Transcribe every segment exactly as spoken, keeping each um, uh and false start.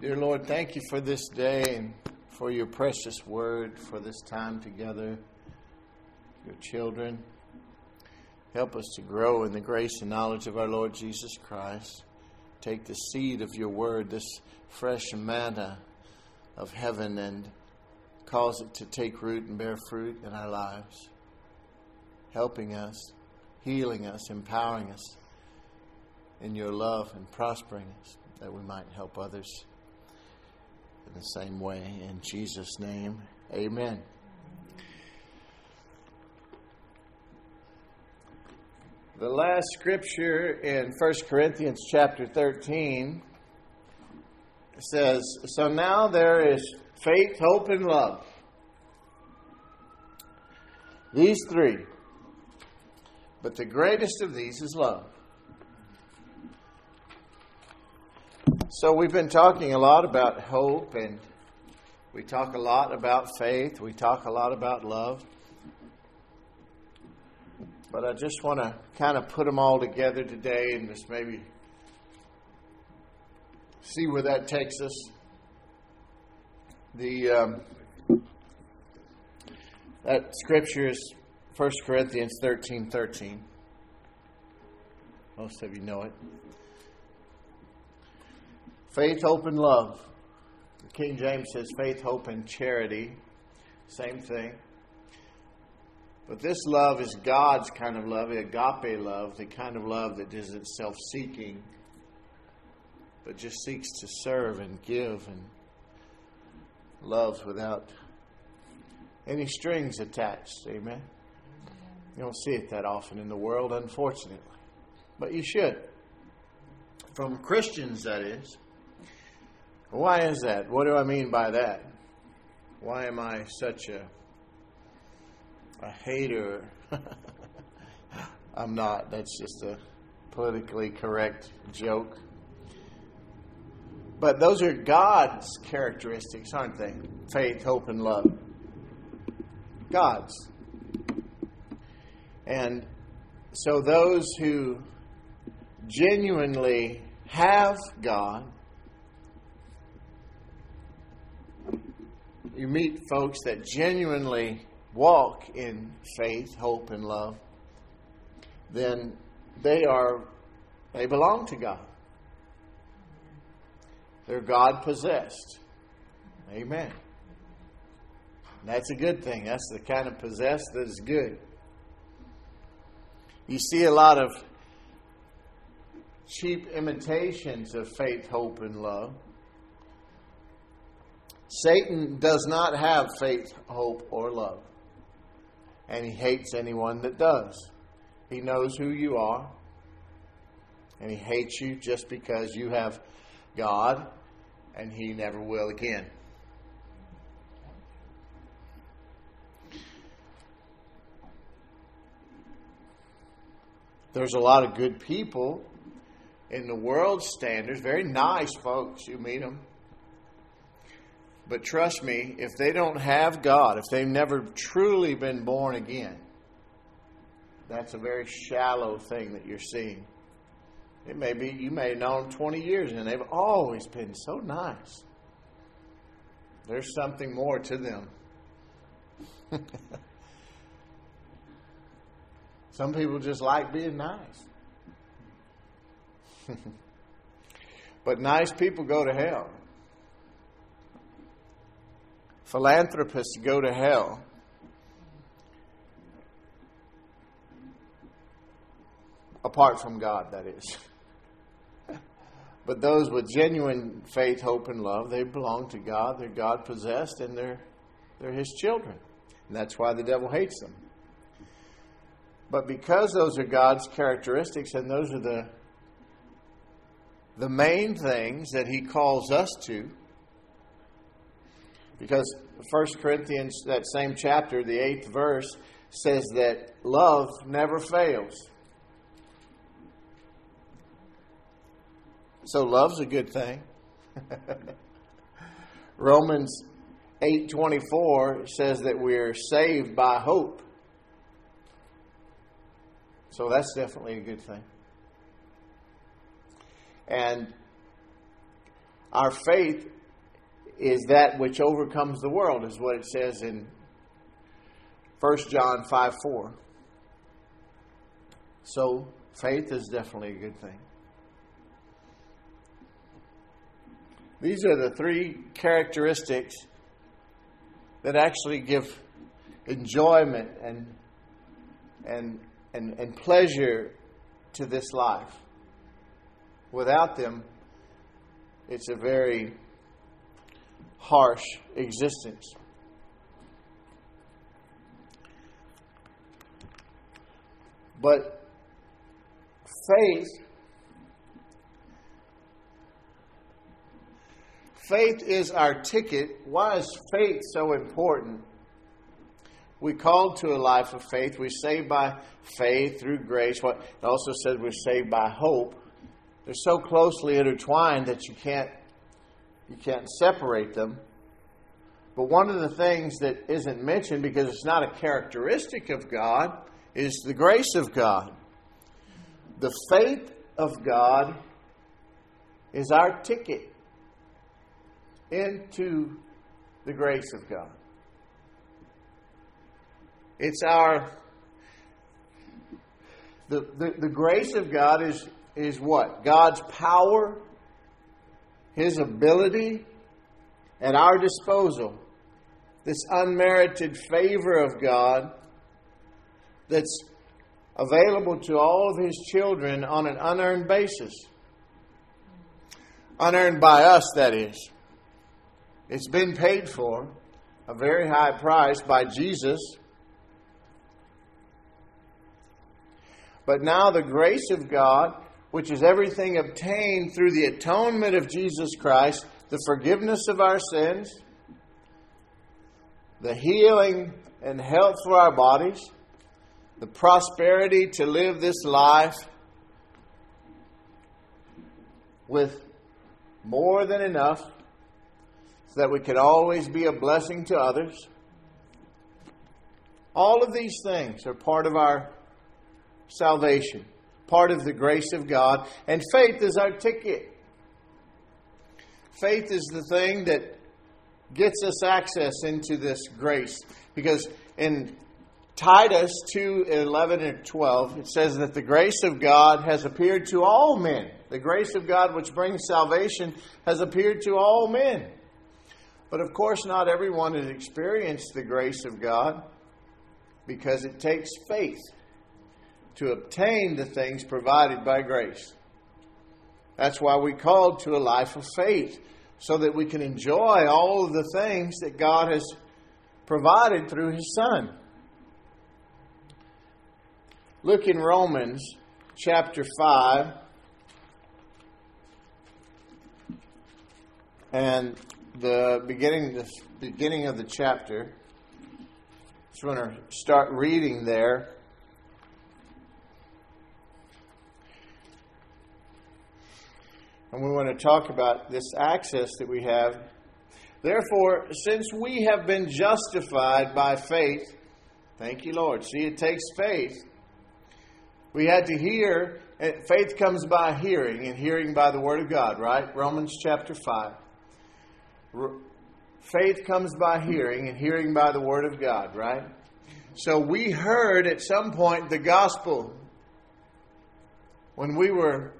Dear Lord, thank you for this day and for your precious word, for this time together, your children. Help us to grow in the grace and knowledge of our Lord Jesus Christ. Take the seed of your word, this fresh manna of heaven, and cause it to take root and bear fruit in our lives, helping us, healing us, empowering us in your love and prospering us that we might help others in the same way. In Jesus' name, amen. The last scripture in First Corinthians chapter thirteen says, so now there is faith, hope, and love. These three. But the greatest of these is love. So we've been talking a lot about hope, and we talk a lot about faith. We talk a lot about love. But I just want to kind of put them all together today and just maybe see where that takes us. The um, that scripture is First Corinthians thirteen thirteen. Most of you know it. Faith, hope, and love. The King James says faith, hope, and charity. Same thing. But this love is God's kind of love, agape love, the kind of love that isn't self-seeking, but just seeks to serve and give and loves without any strings attached. Amen? You don't see it that often in the world, unfortunately. But you should. From Christians, that is. Why is that? What do I mean by that? Why am I such a a hater? I'm not. That's just a politically correct joke. But those are God's characteristics, aren't they? Faith, hope, and love. God's. And so those who genuinely have God, you meet folks that genuinely walk in faith, hope, and love, then they are, they belong to God. They're God-possessed. Amen. And that's a good thing. That's the kind of possessed that is good. You see a lot of cheap imitations of faith, hope, and love. Satan does not have faith, hope, or love. And he hates anyone that does. He knows who you are. And he hates you just because you have God. And he never will again. There's a lot of good people in the world standards. Very nice folks. You meet them. But trust me, if they don't have God, if they've never truly been born again, that's a very shallow thing that you're seeing. It may be, you may have known them twenty years and they've always been so nice. There's something more to them. Some people just like being nice. But nice people go to hell. Philanthropists go to hell. Apart from God, that is. But those with genuine faith, hope, and love, they belong to God. They're God-possessed, and they're, they're His children. And that's why the devil hates them. But because those are God's characteristics, and those are the, the main things that He calls us to, because First Corinthians, that same chapter, the eighth verse, says that love never fails. So love's a good thing. Romans eight twenty-four says that we're saved by hope. So that's definitely a good thing. And Our faith is that which overcomes the world, is what it says in First John five four. So faith is definitely a good thing. These are the three characteristics that actually give enjoyment and and and, and pleasure to this life. Without them, it's a very harsh existence. But faith, faith is our ticket. Why is faith so important? We called to a life of faith. We're saved by faith through grace. What it also says, we're saved by hope. They're so closely intertwined that you can't you can't separate them. But one of the things that isn't mentioned, because it's not a characteristic of God, is the grace of God. The faith of God is our ticket into the grace of God. It's our the the, the grace of God is is what? God's power, His ability at our disposal. This unmerited favor of God that's available to all of His children on an unearned basis. Unearned by us, that is. It's been paid for a very high price by Jesus. But now the grace of God, which is everything obtained through the atonement of Jesus Christ, the forgiveness of our sins, the healing and health for our bodies, the prosperity to live this life with more than enough so that we can always be a blessing to others. All of these things are part of our salvation, part of the grace of God, and faith is our ticket. Faith is the thing that gets us access into this grace, because in Titus two eleven and twelve, it says that the grace of God has appeared to all men. The grace of God, which brings salvation, has appeared to all men. But of course, not everyone has experienced the grace of God, because it takes faith to obtain the things provided by grace. That's why we called to a life of faith, so that we can enjoy all of the things that God has provided through His Son. Look in Romans chapter five and the beginning, the beginning of the chapter. Just want to start reading there. And we want to talk about this access that we have. Therefore, since we have been justified by faith, thank you, Lord. See, it takes faith. We had to hear, and faith comes by hearing, and hearing by the Word of God, right? Romans chapter five. Faith comes by hearing, and hearing by the Word of God, right? So we heard at some point the gospel when we were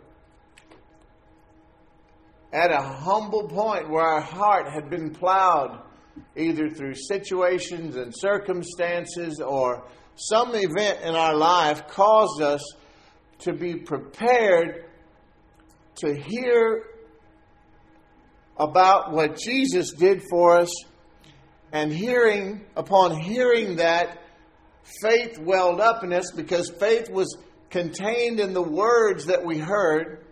at a humble point where our heart had been plowed either through situations and circumstances, or some event in our life caused us to be prepared to hear about what Jesus did for us, and hearing, upon hearing that, faith welled up in us, because faith was contained in the words that we heard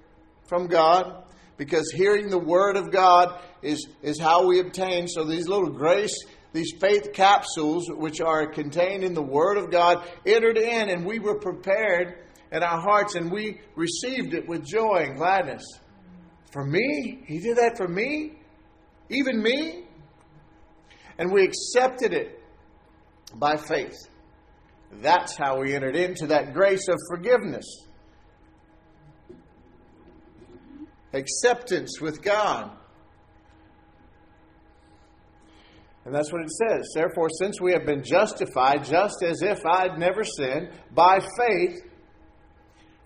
from God. Because hearing the Word of God is, is how we obtain. So these little grace, these faith capsules, which are contained in the Word of God, entered in, and we were prepared in our hearts, and we received it with joy and gladness. For me? He did that for me? Even me? And we accepted it by faith. That's how we entered into that grace of forgiveness. Acceptance with God. And that's what it says. Therefore, since we have been justified, just as if I'd never sinned, by faith,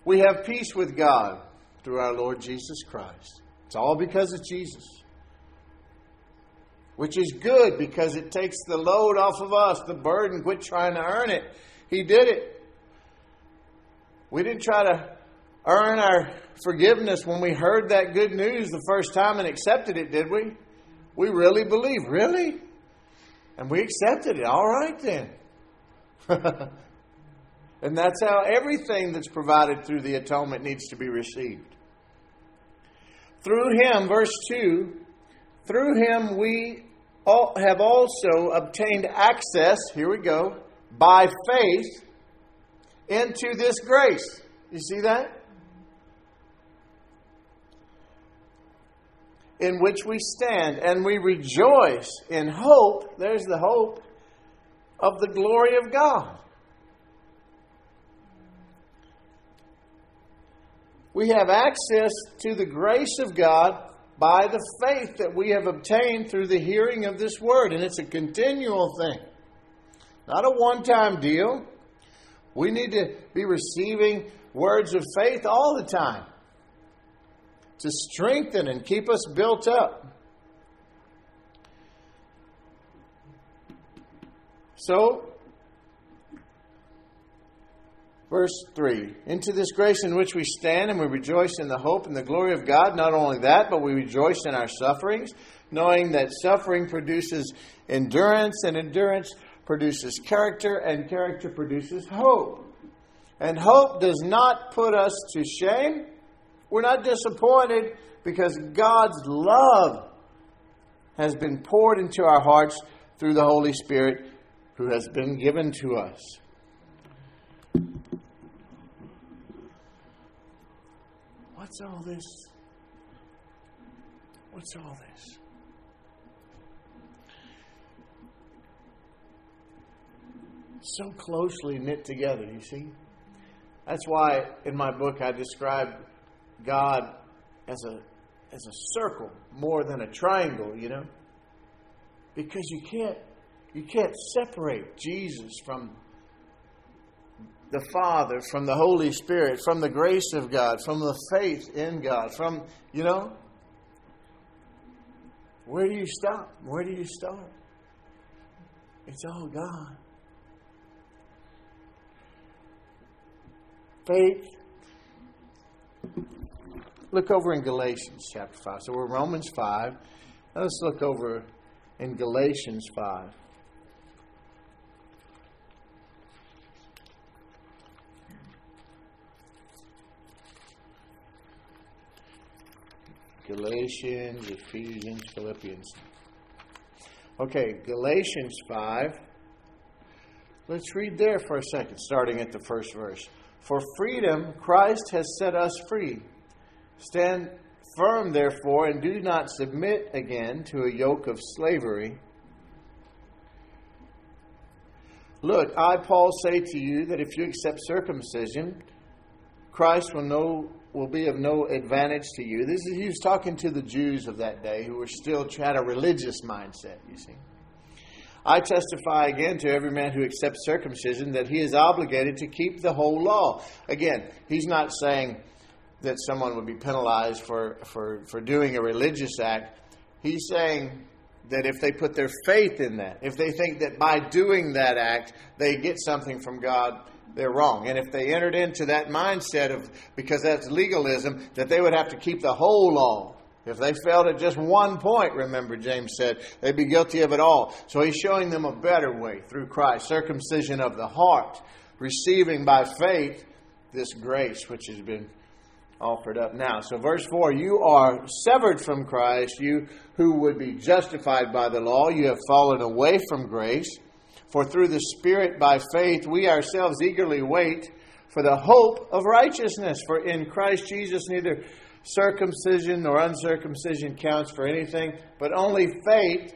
we have peace with God through our Lord Jesus Christ. It's all because of Jesus. Which is good because it takes the load off of us, the burden. Quit trying to earn it. He did it. We didn't try to earn our forgiveness when we heard that good news the first time and accepted it, did we? We really believed. Really? And we accepted it. All right then. And that's how everything that's provided through the atonement needs to be received. Through Him, verse two, through Him we all have also obtained access, here we go, by faith into this grace. You see that? In which we stand and we rejoice in hope, there's the hope, of the glory of God. We have access to the grace of God by the faith that we have obtained through the hearing of this word. And it's a continual thing. Not a one-time deal. We need to be receiving words of faith all the time to strengthen and keep us built up. So, verse three, into this grace in which we stand and we rejoice in the hope and the glory of God. Not only that, but we rejoice in our sufferings, knowing that suffering produces endurance, and endurance produces character, and character produces hope. And hope does not put us to shame. We're not disappointed because God's love has been poured into our hearts through the Holy Spirit who has been given to us. What's all this? What's all this? So closely knit together, you see? That's why in my book I describe God as a as a circle more than a triangle, you know? Because you can't you can't separate Jesus from the Father, from the Holy Spirit, from the grace of God, from the faith in God, from, you know, where do you stop? Where do you start? It's all God. Faith. Look over in Galatians chapter five. So we're Romans five. Now let's look over in Galatians five. Galatians, Ephesians, Philippians. Okay, Galatians five. Let's read there for a second, starting at the first verse. For freedom, Christ has set us free. Stand firm, therefore, and do not submit again to a yoke of slavery. Look, I, Paul, say to you that if you accept circumcision, Christ will no will be of no advantage to you. This is, he was talking to the Jews of that day who were still had a religious mindset, you see. I testify again to every man who accepts circumcision that he is obligated to keep the whole law. Again, he's not saying that someone would be penalized for, for, for doing a religious act. He's saying that if they put their faith in that, if they think that by doing that act, they get something from God, they're wrong. And if they entered into that mindset of, because that's legalism, that they would have to keep the whole law. If they failed at just one point, remember James said, they'd be guilty of it all. So he's showing them a better way through Christ. Circumcision of the heart, receiving by faith this grace which has been offered up now. So verse four, you are severed from Christ, you who would be justified by the law. You have fallen away from grace. For through the Spirit by faith we ourselves eagerly wait for the hope of righteousness. For in Christ Jesus neither circumcision nor uncircumcision counts for anything, but only faith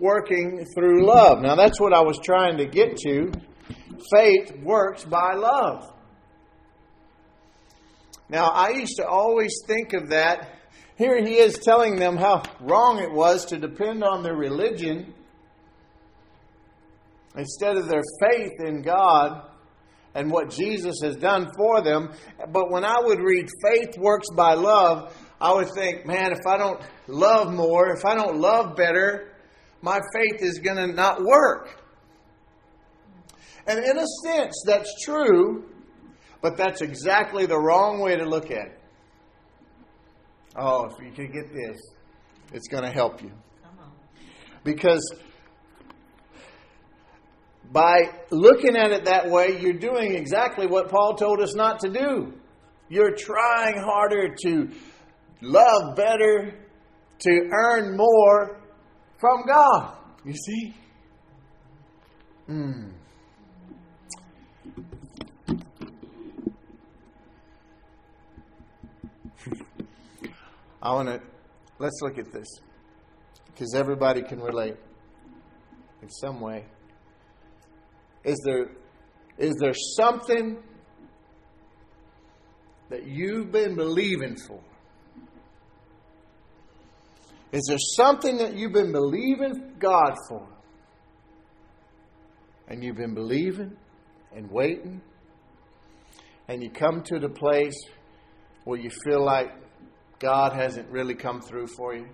working through love. Now that's what I was trying to get to. Faith works by love. Now I used to always think of that. Here he is telling them how wrong it was to depend on their religion instead of their faith in God and what Jesus has done for them. But when I would read faith works by love, I would think, man, if I don't love more, if I don't love better, my faith is going to not work. And in a sense, that's true, but that's exactly the wrong way to look at it. Oh, if you could get this, it's going to help you. Because by looking at it that way, you're doing exactly what Paul told us not to do. You're trying harder to love better, to earn more from God. You see? Mm. I want to, let's look at this. Because everybody can relate in some way. Is there, is there something that you've been believing for? Is there something that you've been believing God for? And you've been believing and waiting. And you come to the place where you feel like God hasn't really come through for you.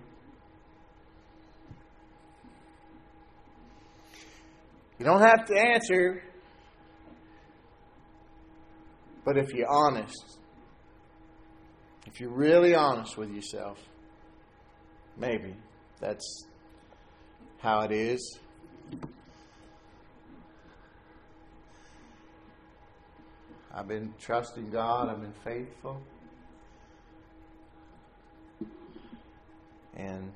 You don't have to answer, but if you're honest, if you're really honest with yourself, maybe that's how it is. I've been trusting God, I've been faithful, and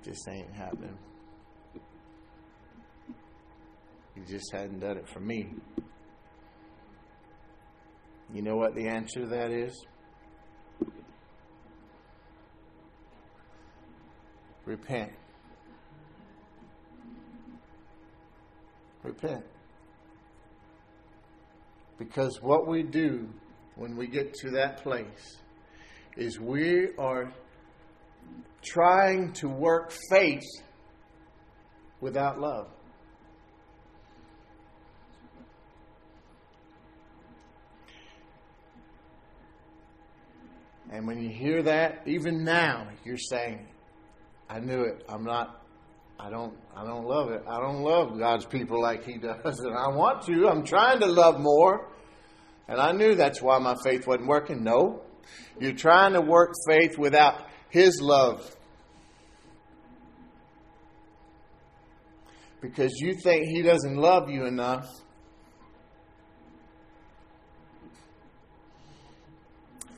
it just ain't happening. You just hadn't done it for me. You know what the answer to that is? Repent. Repent. Because what we do when we get to that place is we are trying to work faith without love. And when you hear that, even now, you're saying, I knew it. I'm not, I don't, I don't love it. I don't love God's people like He does. And I want to. I'm trying to love more. And I knew that's why my faith wasn't working. No. You're trying to work faith without His love. Because you think He doesn't love you enough.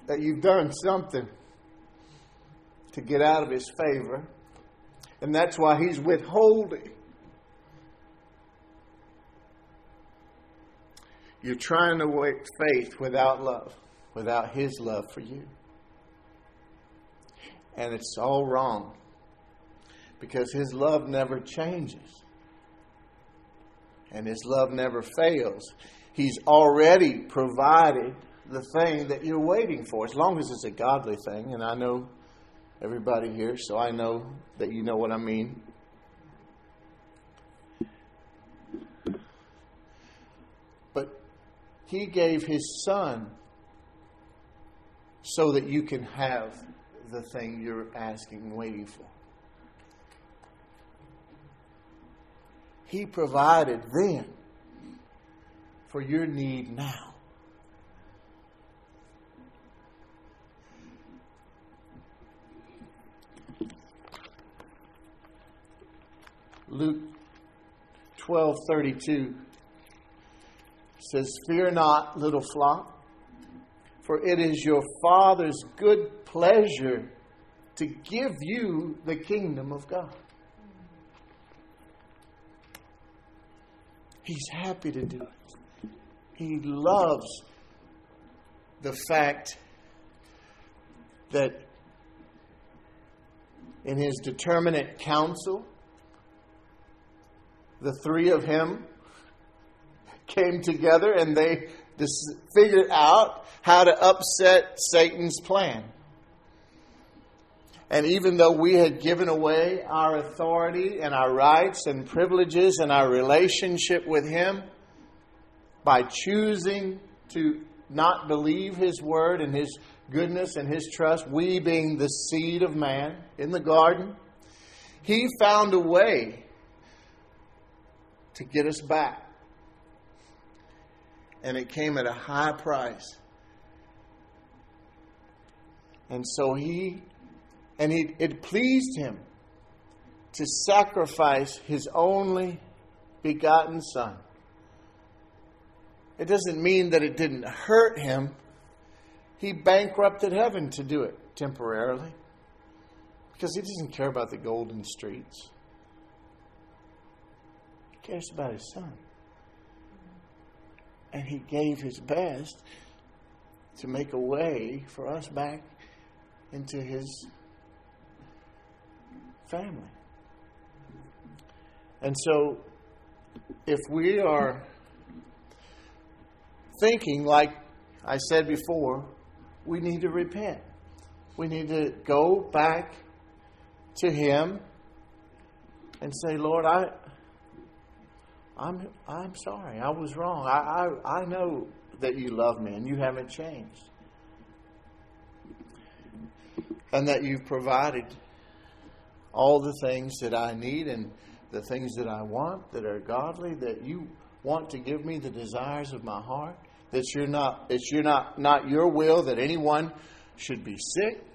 That you've done something to get out of His favor. And that's why He's withholding. You're trying to work faith without love, without His love for you. And it's all wrong. Because His love never changes. And His love never fails. He's already provided the thing that you're waiting for, as long as it's a godly thing. And I know everybody here, so I know that you know what I mean. But He gave His Son so that you can have the thing you're asking and waiting for. He provided then for your need now. Luke twelve thirty-two says, "Fear not, little flock, for it is your Father's good pleasure to give you the kingdom of God." He's happy to do it. He loves the fact that in His determinate counsel, the three of Him came together and they dis- figured out how to upset Satan's plan. And even though we had given away our authority and our rights and privileges and our relationship with Him by choosing to not believe His word and His goodness and His trust, we being the seed of man in the garden, He found a way to get us back. And it came at a high price. And so he, and he, it pleased Him to sacrifice His only begotten Son. It doesn't mean that it didn't hurt Him. He bankrupted heaven to do it temporarily, because He doesn't care about the golden streets. He cares about His Son. And He gave His best to make a way for us back into His family. And so, if we are thinking, like I said before, we need to repent. We need to go back to Him and say, Lord, I, I'm I'm sorry. I was wrong. I, I I know that You love me and You haven't changed, and that You've provided all the things that I need and the things that I want that are godly, that You want to give me the desires of my heart, that you're not it's you're not not Your will that anyone should be sick.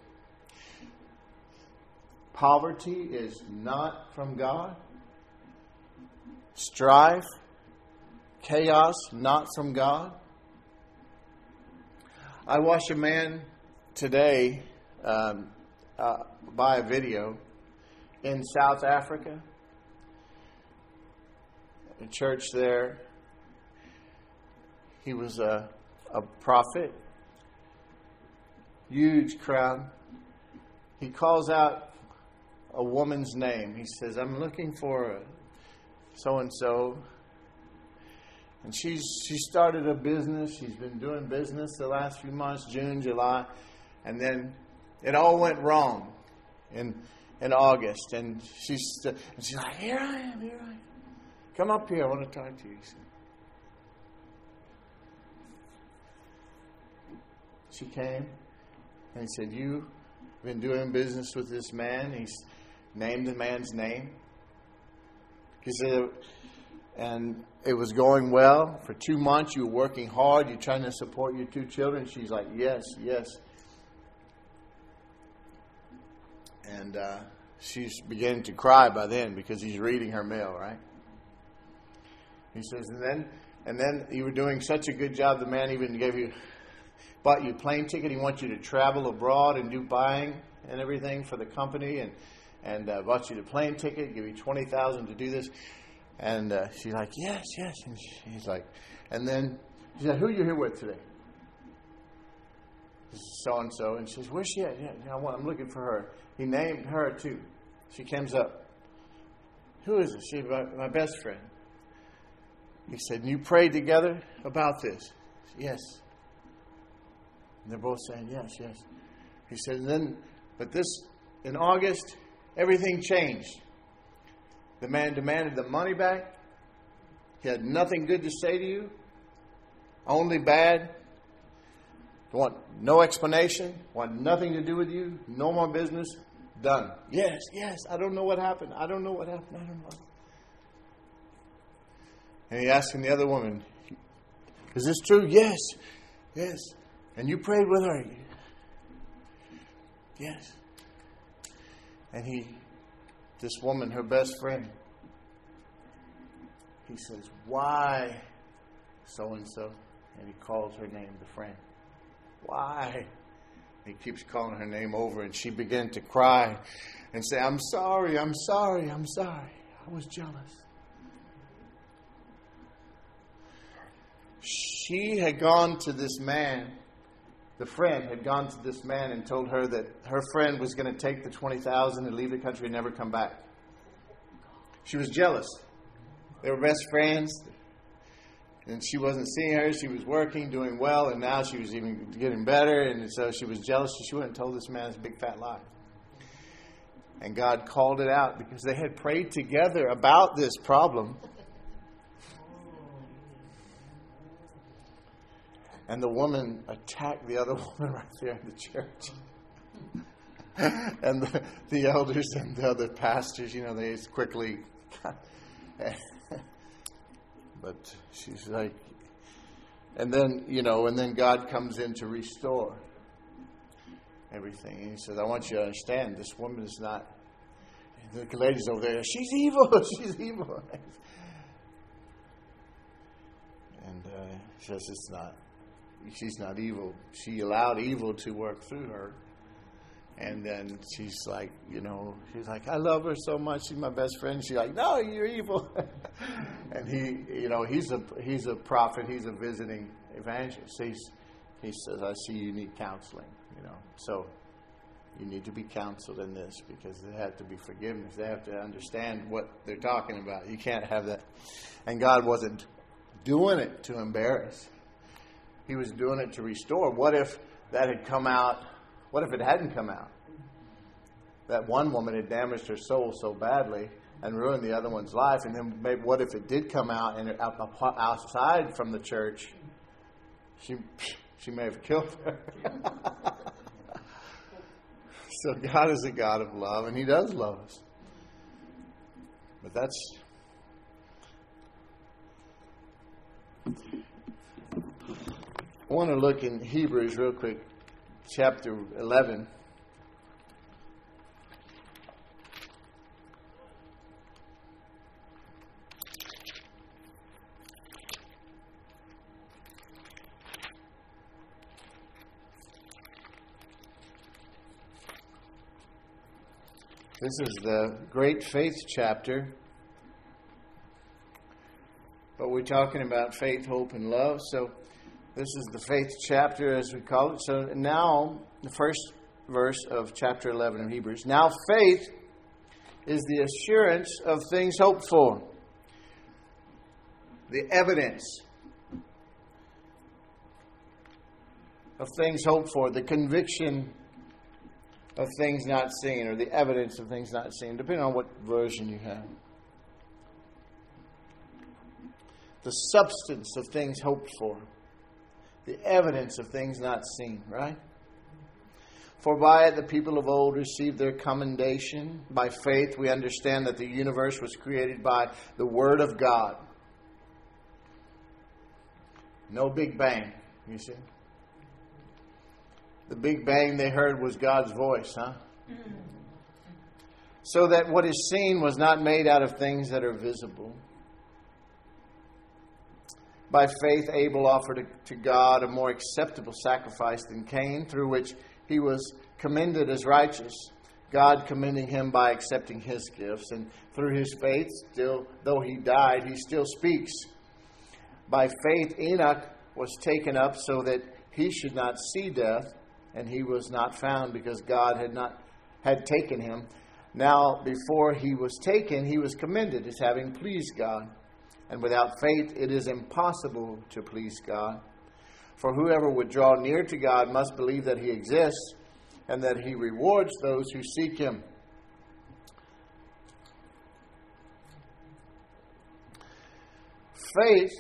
Poverty is not from God. Strife, chaos, not from God. I watched a man today um, uh, by a video in South Africa, a church there. He was a, a prophet, huge crowd. He calls out a woman's name. He says, I'm looking for a so-and-so. And she's she started a business. She's been doing business the last few months, June, July. And then it all went wrong in in August. And she's, and she's like, here I am, here I am. Come up here, I want to talk to you. She came, and he said, you've been doing business with this man. He's named the man's name. He said, and it was going well. For two months, you were working hard. You're trying to support your two children. She's like, yes, yes. And uh, she's beginning to cry by then because he's reading her mail, right? He says, and then and then you were doing such a good job, the man even gave you, bought you a plane ticket. He wants you to travel abroad and do buying and everything for the company, and and uh, bought you the plane ticket, give you twenty thousand dollars to do this. And uh, she's like, yes, yes. And she's like, and then he said, who are you here with today? This is so-and-so. And she says, where's she at? Yeah, I want, I'm looking for her. He named her too. She comes up. Who is it? She's my, my best friend. He said, you prayed together about this? Yes. And they're both saying, yes, yes. He said, and then, but this, in August, everything changed. The man demanded the money back. He had nothing good to say to you, only bad. Want no explanation, want nothing to do with you, no more business, done. Yes, yes, I don't know what happened. I don't know what happened. I don't know. And he asked the other woman, is this true? Yes, yes. And you prayed with her? Yes. And he, this woman, her best friend, he says, why so-and-so? And he calls her name, the friend. Why? He keeps calling her name over, and she began to cry and say, I'm sorry, I'm sorry, I'm sorry. I was jealous. She had gone to this man. The friend had gone to this man and told her that her friend was going to take the twenty thousand dollars and leave the country and never come back. She was jealous. They were best friends. And she wasn't seeing her. She was working, doing well, and now she was even getting better. And so she was jealous. So she went and told this man this big fat lie. And God called it out because they had prayed together about this problem. And the woman attacked the other woman right there in the church. And the, the elders and the other pastors, you know, they quickly... But she's like... And then, you know, and then God comes in to restore everything. And he says, I want you to understand, this woman is not... The lady's over there, she's evil, she's evil. And uh, she says, it's not... She's not evil. She allowed evil to work through her. And then she's like, you know, she's like, I love her so much. She's my best friend. She's like, no, you're evil. And he, you know, he's a he's a prophet. He's a visiting evangelist. He's, he says, I see you need counseling, you know. So you need to be counseled in this because there has to be forgiveness. They have to understand what they're talking about. You can't have that. And God wasn't doing it to embarrass. He was doing it to restore. What if that had come out? What if it hadn't come out? That one woman had damaged her soul so badly and ruined the other one's life. And then maybe what if it did come out and outside from the church, she she may have killed her. So God is a God of love, and He does love us. But that's... I want to look in Hebrews real quick, chapter eleven. This is the great faith chapter. But we're talking about faith, hope, and love, so... This is the faith chapter, as we call it. So now, the first verse of chapter eleven of Hebrews. Now faith is the assurance of things hoped for. The evidence of things hoped for. The conviction of things not seen, or the evidence of things not seen, depending on what version you have. The substance of things hoped for. The evidence of things not seen, right? For by it the people of old received their commendation. By faith we understand that the universe was created by the Word of God. No Big Bang, you see? The Big Bang they heard was God's voice, huh? So that what is seen was not made out of things that are visible. By faith, Abel offered to God a more acceptable sacrifice than Cain, through which he was commended as righteous, God commending him by accepting his gifts. And through his faith, still, though he died, he still speaks. By faith, Enoch was taken up so that he should not see death, and he was not found because God had not had taken him. Now, before he was taken, he was commended as having pleased God. And without faith, it is impossible to please God. For whoever would draw near to God must believe that He exists and that He rewards those who seek Him. Faith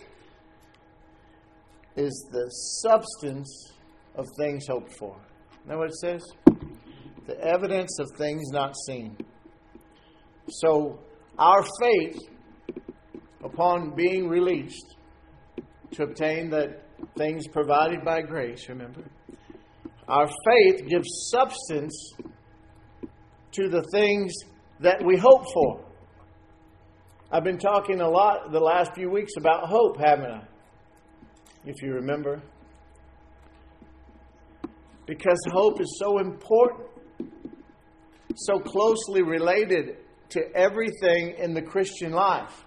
is the substance of things hoped for. You know what it says? The evidence of things not seen. So, our faith... upon being released to obtain the things provided by grace, remember? Our faith gives substance to the things that we hope for. I've been talking a lot the last few weeks about hope, haven't I? If you remember. Because hope is so important, so closely related to everything in the Christian life.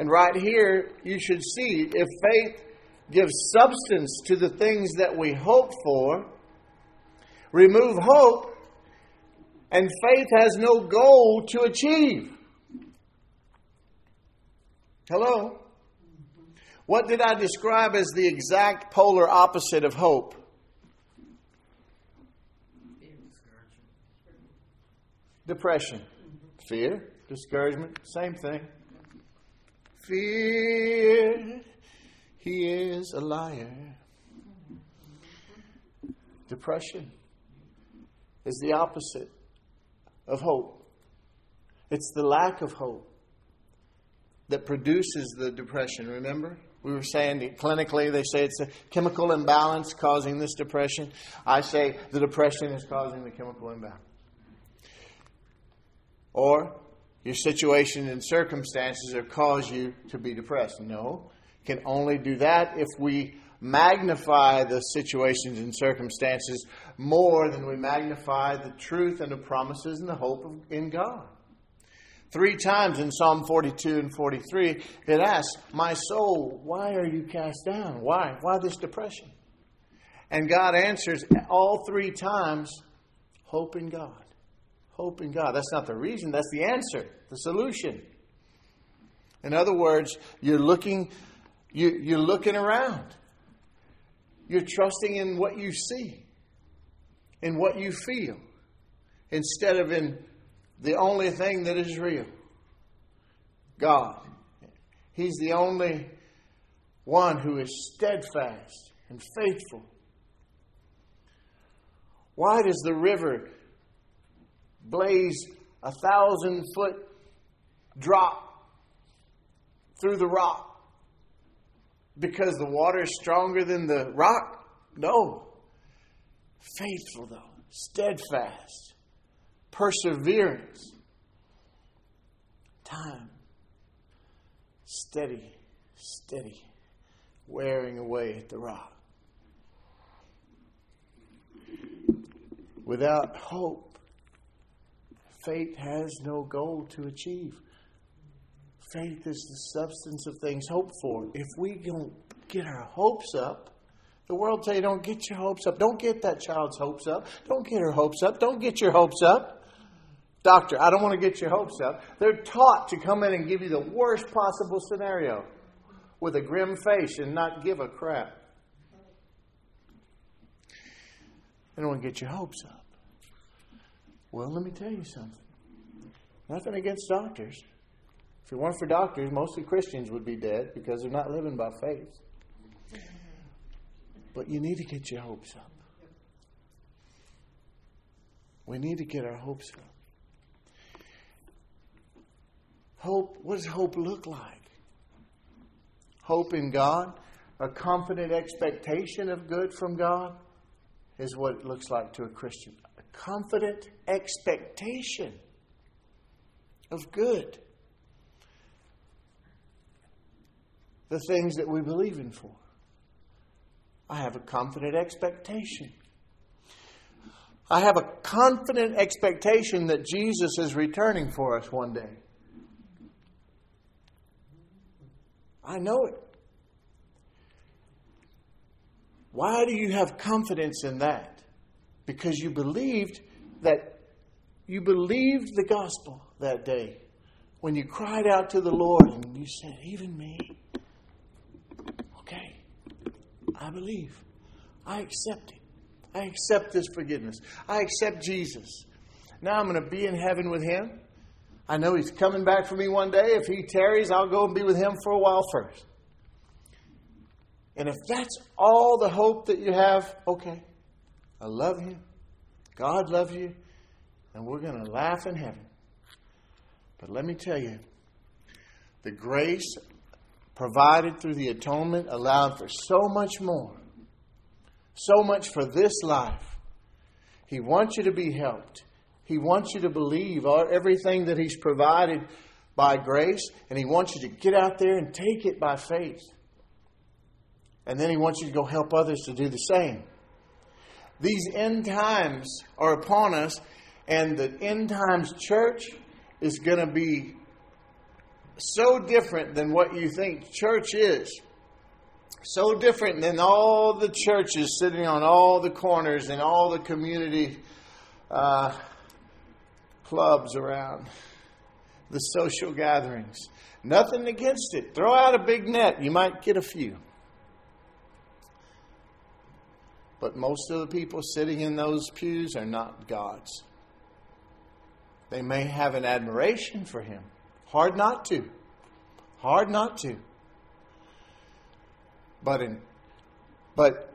And right here, you should see, if faith gives substance to the things that we hope for, remove hope, and faith has no goal to achieve. Hello? What did I describe as the exact polar opposite of hope? Depression, fear, discouragement, same thing. Fear, he is a liar. Depression is the opposite of hope. It's the lack of hope that produces the depression, remember? We were saying that clinically they say it's a chemical imbalance causing this depression. I say the depression is causing the chemical imbalance. Or your situation and circumstances have caused you to be depressed. No, can only do that if we magnify the situations and circumstances more than we magnify the truth and the promises and the hope of, in God. Three times in Psalm forty-two and forty-three, it asks, "My soul, why are you cast down? Why? Why this depression?" And God answers all three times, hope in God. Hope in God. That's not the reason. That's the answer, the solution. In other words, you're looking, you, you're looking around. You're trusting in what you see, in what you feel, instead of in the only thing that is real, God. He's the only one who is steadfast and faithful. Why does the river blaze a thousand foot drop through the rock? Because the water is stronger than the rock? No. Faithful though, steadfast. Perseverance. Time. Steady, steady. Wearing away at the rock. Without hope, faith has no goal to achieve. Faith is the substance of things hoped for. If we don't get our hopes up, the world tells you, don't get your hopes up. Don't get that child's hopes up. Don't get her hopes up. Don't get your hopes up. Doctor, I don't want to get your hopes up. They're taught to come in and give you the worst possible scenario with a grim face and not give a crap. They don't want to get your hopes up. Well, let me tell you something. Nothing against doctors. If it weren't for doctors, mostly Christians would be dead because they're not living by faith. But you need to get your hopes up. We need to get our hopes up. Hope, what does hope look like? Hope in God, a confident expectation of good from God is what it looks like to a Christian. A confident expectation of good. The things that we believe in for. I have a confident expectation. I have a confident expectation that Jesus is returning for us one day. I know it. Why do you have confidence in that? Because you believed that you believed the gospel that day when you cried out to the Lord and you said, even me. Okay, I believe. I accept it. I accept this forgiveness. I accept Jesus. Now I'm going to be in heaven with him. I know he's coming back for me one day. If he tarries, I'll go and be with him for a while first. And if that's all the hope that you have, okay, I love you. God loves you. And we're going to laugh in heaven. But let me tell you, the grace provided through the atonement allowed for so much more. So much for this life. He wants you to be helped. He wants you to believe everything that he's provided by grace. And he wants you to get out there and take it by faith. And then he wants you to go help others to do the same. These end times are upon us. And the end times church is going to be so different than what you think church is. So different than all the churches sitting on all the corners and all the community Uh, clubs around, the social gatherings. Nothing against it. Throw out a big net. You might get a few. But most of the people sitting in those pews are not God's. They may have an admiration for him. Hard not to. Hard not to. But in, but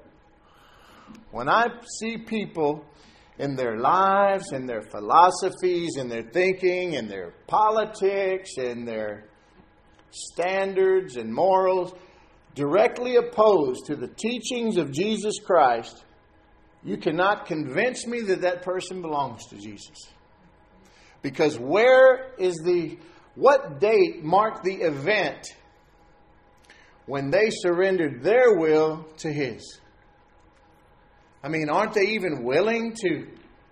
when I see people in their lives, in their philosophies, in their thinking, in their politics, in their standards and morals, directly opposed to the teachings of Jesus Christ, you cannot convince me that that person belongs to Jesus. Because where is the, what date marked the event when they surrendered their will to His? I mean, aren't they even willing to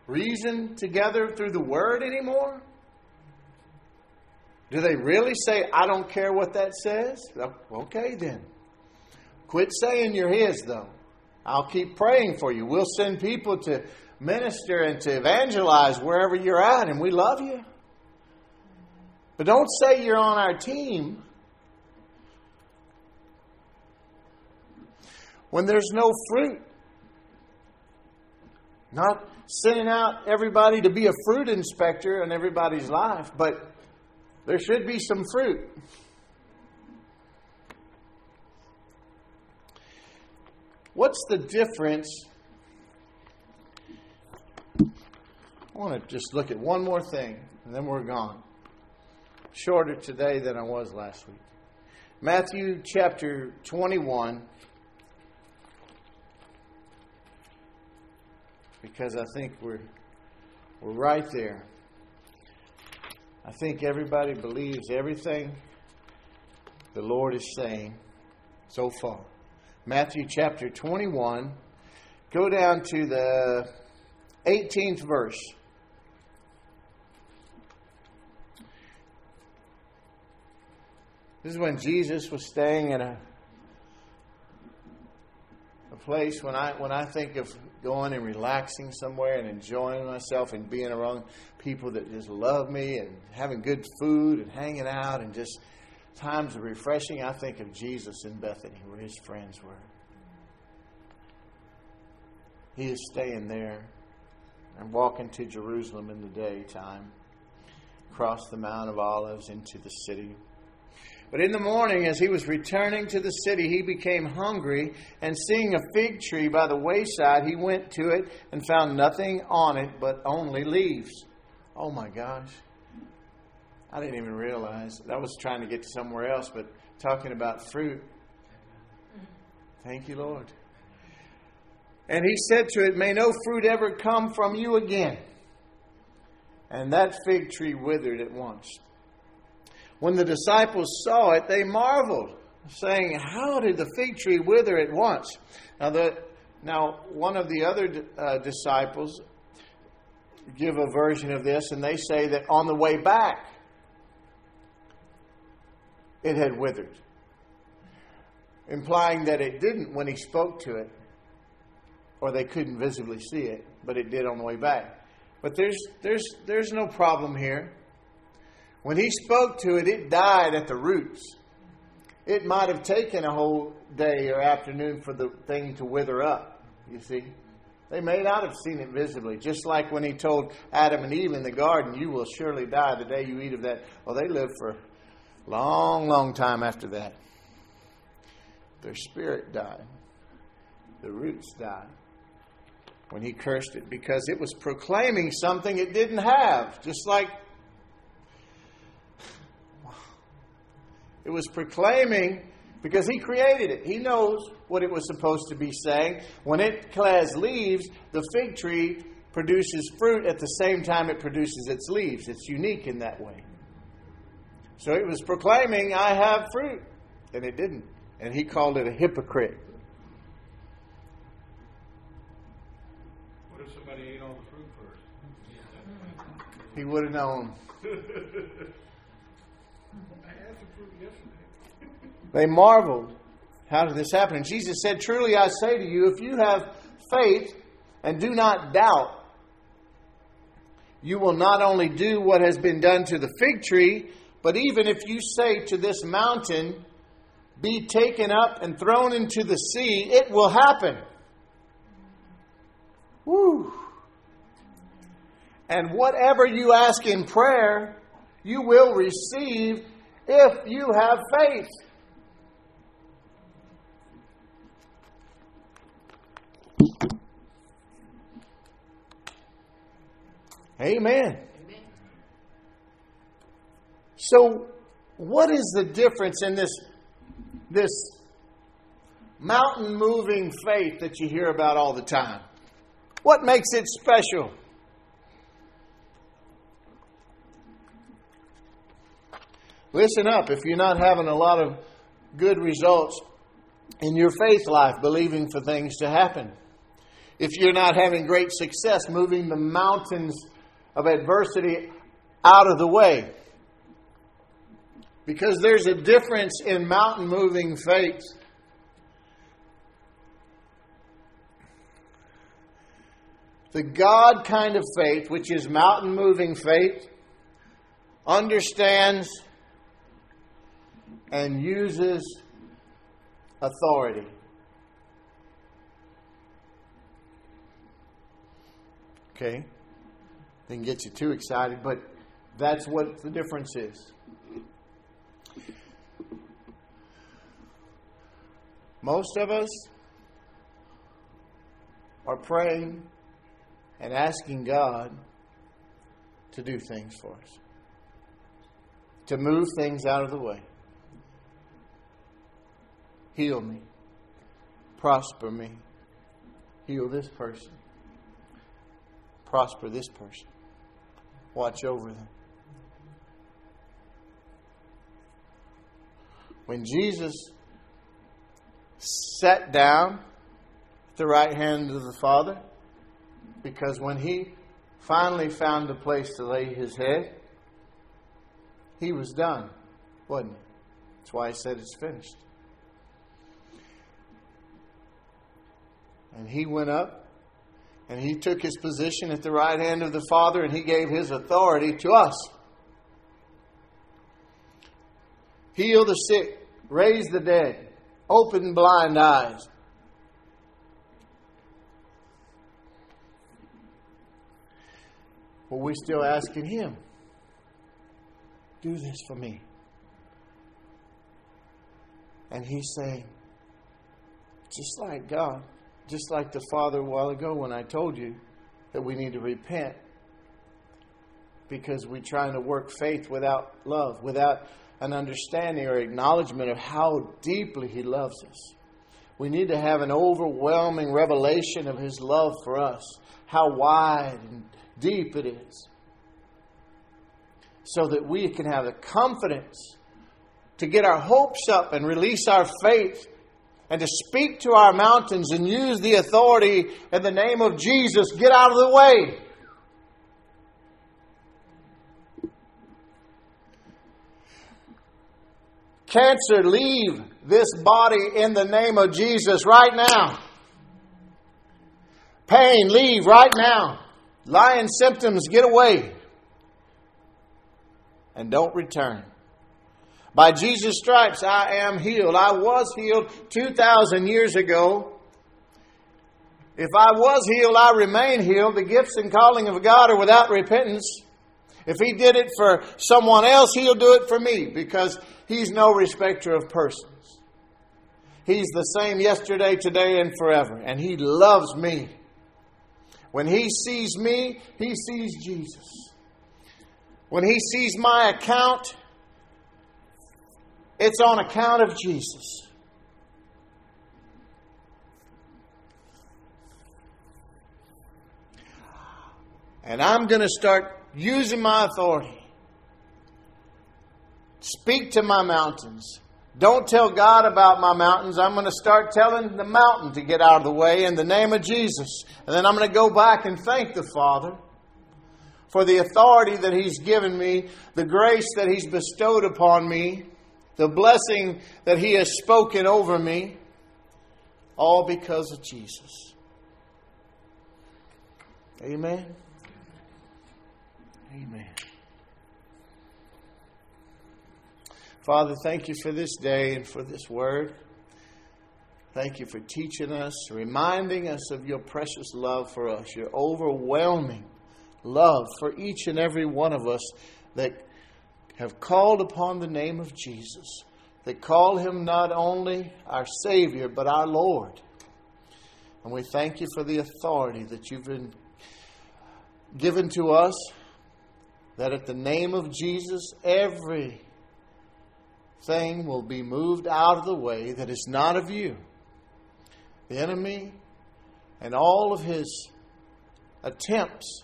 reason together through the Word anymore? Do they really say, I don't care what that says? Okay, then. Quit saying you're His, though. I'll keep praying for you. We'll send people to minister and to evangelize wherever you're at, and we love you. But don't say you're on our team. When there's no fruit, not sending out everybody to be a fruit inspector in everybody's life, but there should be some fruit. What's the difference? I want to just look at one more thing, and then we're gone. Shorter today than I was last week. Matthew chapter twenty-one. Because I think we're we're right there. I think everybody believes everything the Lord is saying so far. Matthew chapter twenty-one. Go down to the eighteenth verse. This is when Jesus was staying in a a place when I when I think of going and relaxing somewhere and enjoying myself and being around people that just love me and having good food and hanging out and just times of refreshing. I think of Jesus in Bethany where his friends were. He is staying there and walking to Jerusalem in the daytime, across the Mount of Olives into the city. But in the morning, as he was returning to the city, he became hungry, and seeing a fig tree by the wayside, he went to it and found nothing on it but only leaves. Oh my gosh. I didn't even realize. I was trying to get to somewhere else, but talking about fruit. Thank you, Lord. And he said to it, may no fruit ever come from you again. And that fig tree withered at once. When the disciples saw it, they marveled, saying, how did the fig tree wither at once? Now, the, now one of the other uh, disciples give a version of this, and they say that on the way back, it had withered, implying that it didn't when he spoke to it, or they couldn't visibly see it, but it did on the way back. But there's there's there's no problem here. When he spoke to it, it died at the roots. It might have taken a whole day or afternoon for the thing to wither up, you see. They may not have seen it visibly, just like when he told Adam and Eve in the garden, you will surely die the day you eat of that. Well, they lived for a long, long time after that. Their spirit died. The roots died. When he cursed it, because it was proclaiming something it didn't have, just like it was proclaiming, because he created it. He knows what it was supposed to be saying. When it has leaves, the fig tree produces fruit at the same time it produces its leaves. It's unique in that way. So it was proclaiming, I have fruit. And it didn't. And he called it a hypocrite. What if somebody ate all the fruit first? He would have known. They marveled. How did this happen? And Jesus said, truly I say to you, if you have faith and do not doubt, you will not only do what has been done to the fig tree, but even if you say to this mountain, be taken up and thrown into the sea, it will happen. Woo! And whatever you ask in prayer, you will receive if you have faith. Amen. Amen. So, what is the difference in this, this mountain-moving faith that you hear about all the time? What makes it special? Listen up. If you're not having a lot of good results in your faith life, believing for things to happen, if you're not having great success moving the mountains of adversity out of the way. Because there's a difference in mountain moving faith. The God kind of faith, which is mountain moving faith, understands and uses authority. Okay. Didn't get you too excited, but that's what the difference is. Most of us are praying and asking God to do things for us, to move things out of the way. Heal me, prosper me, heal this person, prosper this person. Watch over them. When Jesus sat down at the right hand of the Father, because when He finally found a place to lay His head, He was done, wasn't He? That's why He said it's finished. And He went up and He took His position at the right hand of the Father, and He gave His authority to us. Heal the sick, raise the dead, open blind eyes. But we're still asking Him, do this for me. And He's saying, just like God, just like the Father a while ago when I told you that we need to repent because we're trying to work faith without love, without an understanding or acknowledgement of how deeply He loves us. We need to have an overwhelming revelation of His love for us, how wide and deep it is, so that we can have the confidence to get our hopes up and release our faith and to speak to our mountains and use the authority in the name of Jesus. Get out of the way. Cancer, leave this body in the name of Jesus right now. Pain, leave right now. Lying symptoms, get away. And don't return. By Jesus' stripes, I am healed. I was healed two thousand years ago. If I was healed, I remain healed. The gifts and calling of God are without repentance. If He did it for someone else, He'll do it for me, because He's no respecter of persons. He's the same yesterday, today, and forever. And He loves me. When He sees me, He sees Jesus. When He sees my account, it's on account of Jesus. And I'm going to start using my authority. Speak to my mountains. Don't tell God about my mountains. I'm going to start telling the mountain to get out of the way in the name of Jesus. And then I'm going to go back and thank the Father for the authority that He's given me, the grace that He's bestowed upon me, the blessing that He has spoken over me, all because of Jesus. Amen. Amen. Father, thank You for this day and for this word. Thank You for teaching us, reminding us of Your precious love for us, Your overwhelming love for each and every one of us that have called upon the name of Jesus, that call Him not only our Savior, but our Lord. And we thank You for the authority that You've been given to us, that at the name of Jesus, every thing will be moved out of the way that is not of You. The enemy and all of his attempts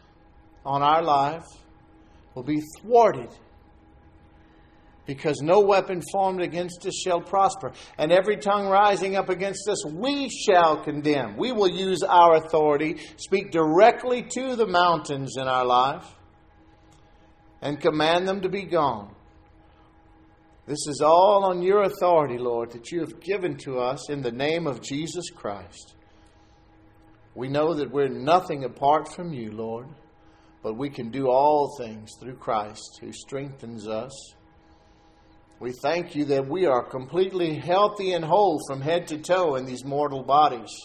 on our life will be thwarted, because no weapon formed against us shall prosper, and every tongue rising up against us we shall condemn. We will use our authority, speak directly to the mountains in our life, and command them to be gone. This is all on Your authority, Lord, that You have given to us in the name of Jesus Christ. We know that we're nothing apart from You, Lord, but we can do all things through Christ who strengthens us. We thank You that we are completely healthy and whole from head to toe in these mortal bodies.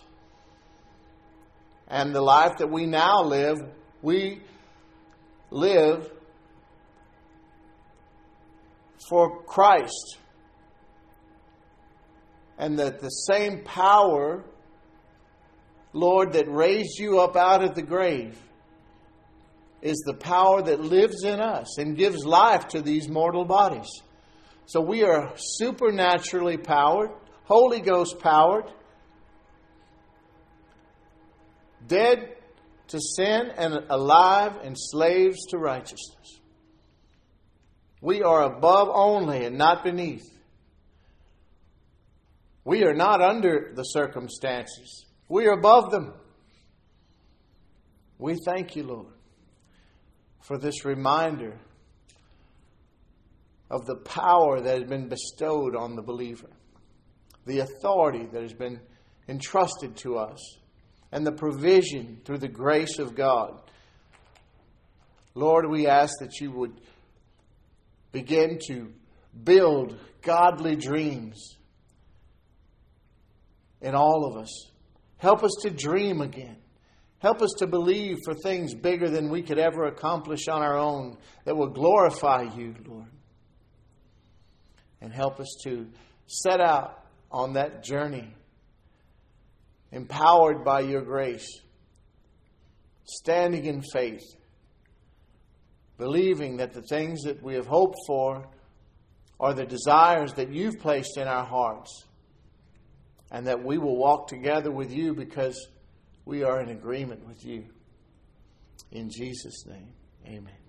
And the life that we now live, we live for Christ. And that the same power, Lord, that raised You up out of the grave is the power that lives in us and gives life to these mortal bodies. So we are supernaturally powered, Holy Ghost powered, dead to sin and alive and slaves to righteousness. We are above only and not beneath. We are not under the circumstances. We are above them. We thank You, Lord, for this reminder of the power that has been bestowed on the believer, the authority that has been entrusted to us, and the provision through the grace of God. Lord, we ask that You would begin to build godly dreams in all of us. Help us to dream again. Help us to believe for things bigger than we could ever accomplish on our own that will glorify You, Lord. And help us to set out on that journey, empowered by Your grace, standing in faith, believing that the things that we have hoped for are the desires that You've placed in our hearts, and that we will walk together with You because we are in agreement with You. In Jesus' name, amen.